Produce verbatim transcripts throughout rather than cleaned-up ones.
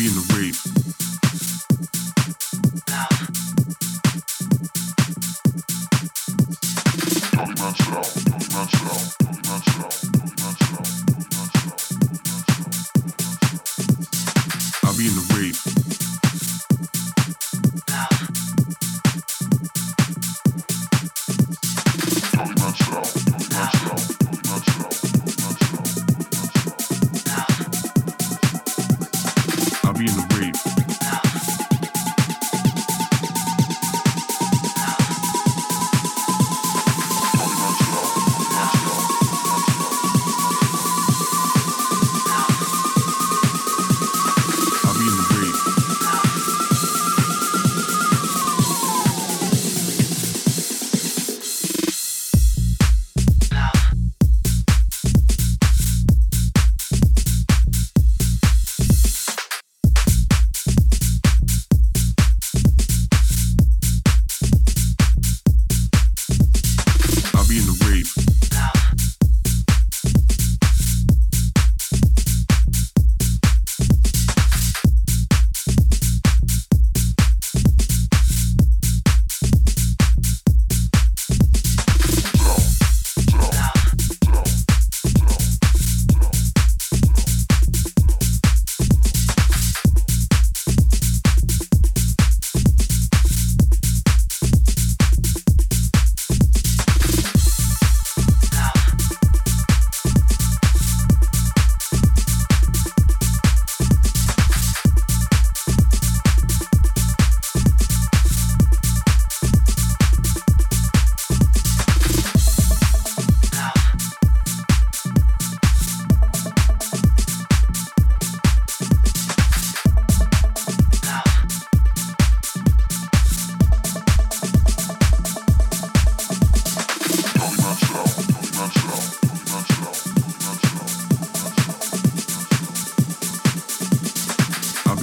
be in the rave. Tony runs it out, Tony runs it out, Tony runs it out, Tony runs it out, Tony runs it out, Tony runs it out. I'll be in the rave. Tony runs it out, Tony runs it out, Tony runs it out, Tony runs it out. I'll be in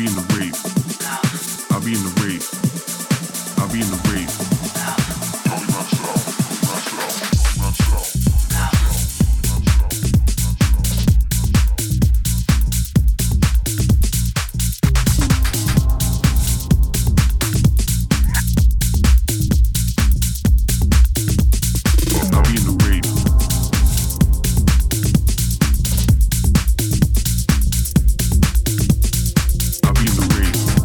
the rave. I'll be in the I'll be in the rave. I'll be in the rave. I'll be in the rave. Tony runs it out. Runs it out. Runs it out. Runs it out. I'll be in the rave. I'll be in the rave.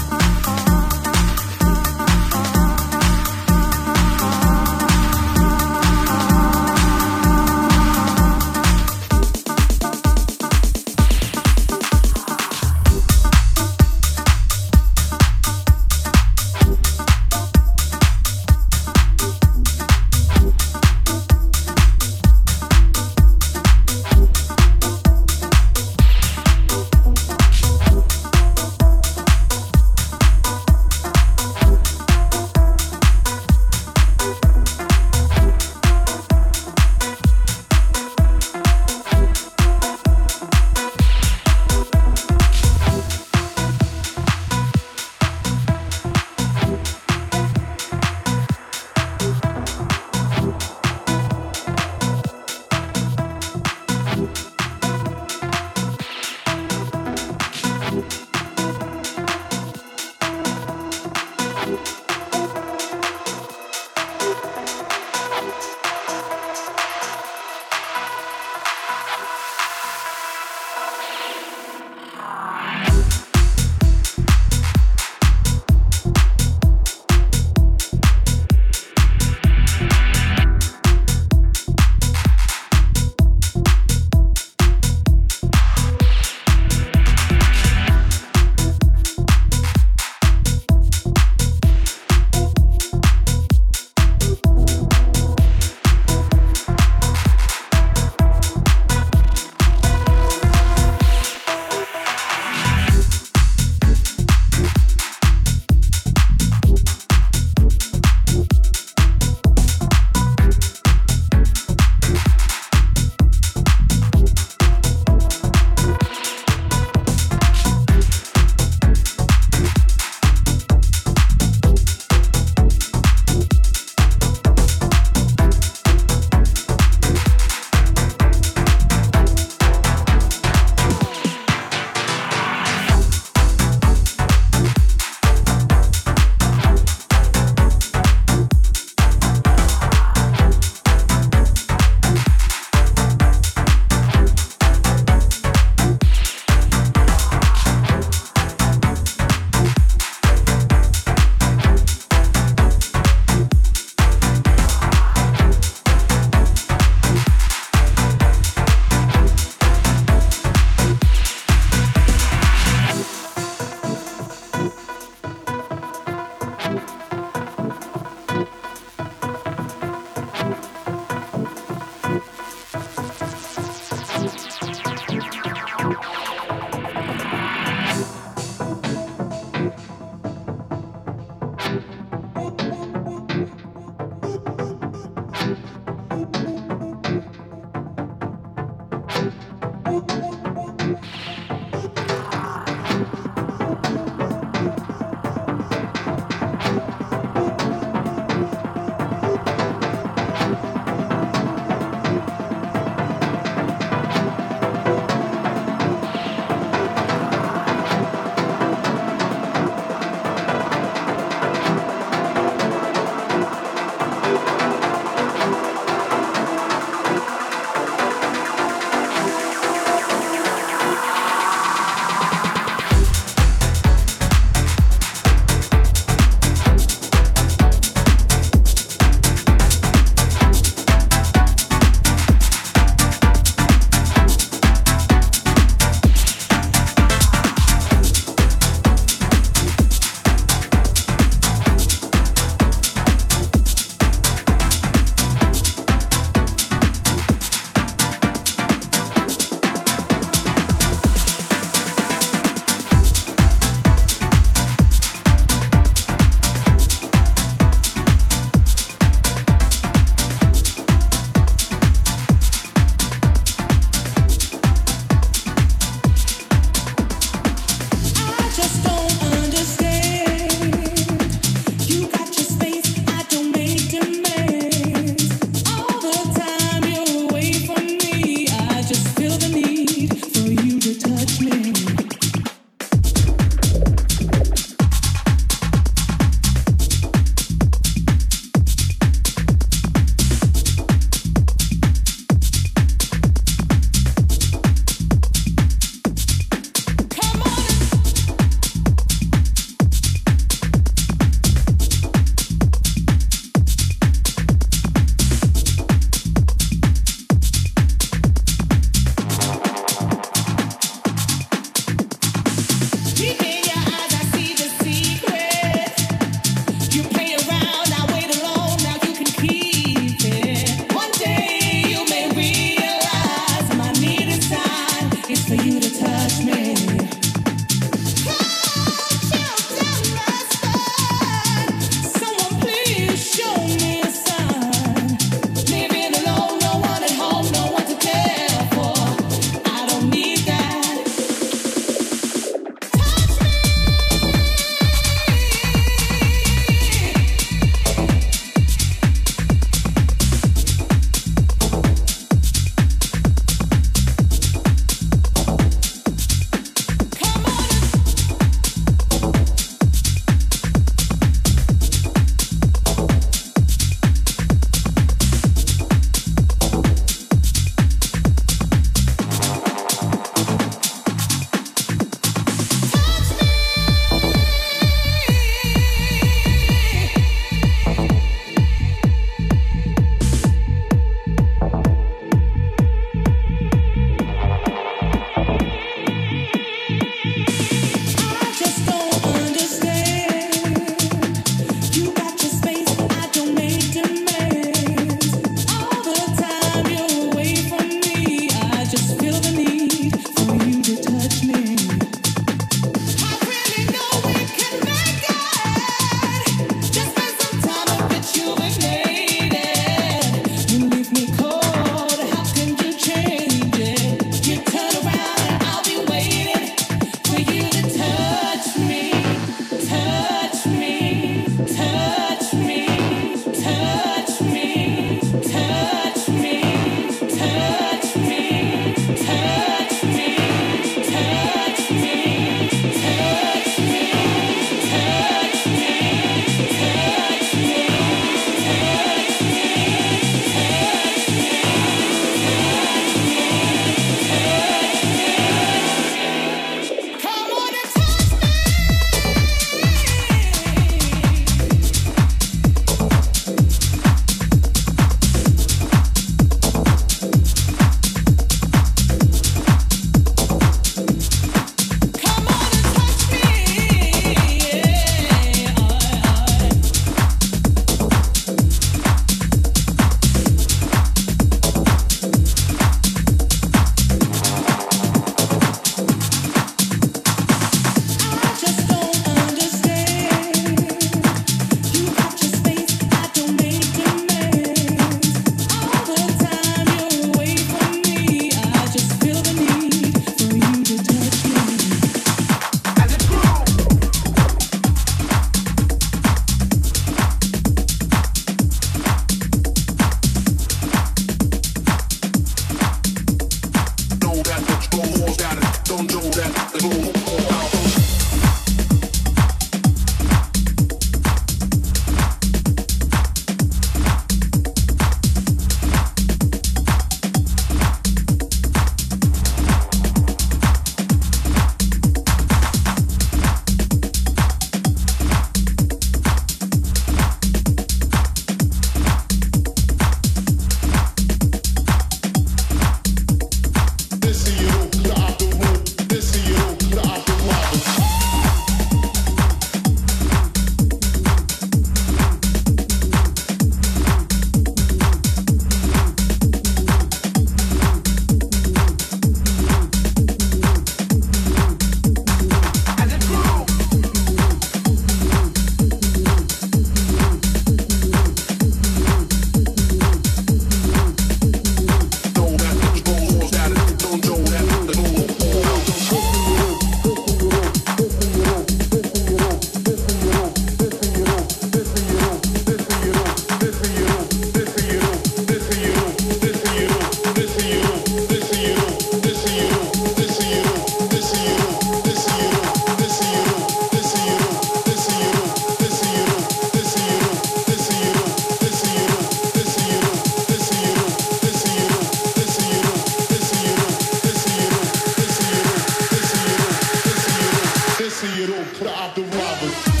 massacre of the robbers.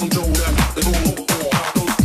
Don't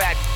back. Back.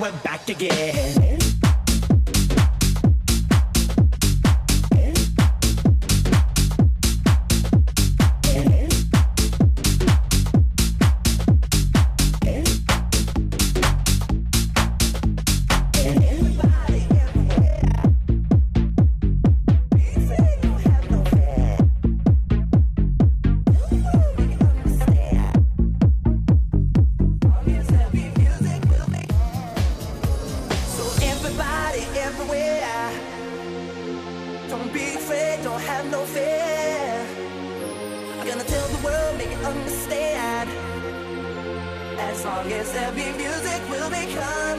we're back again. As long as there be music, we'll be calm.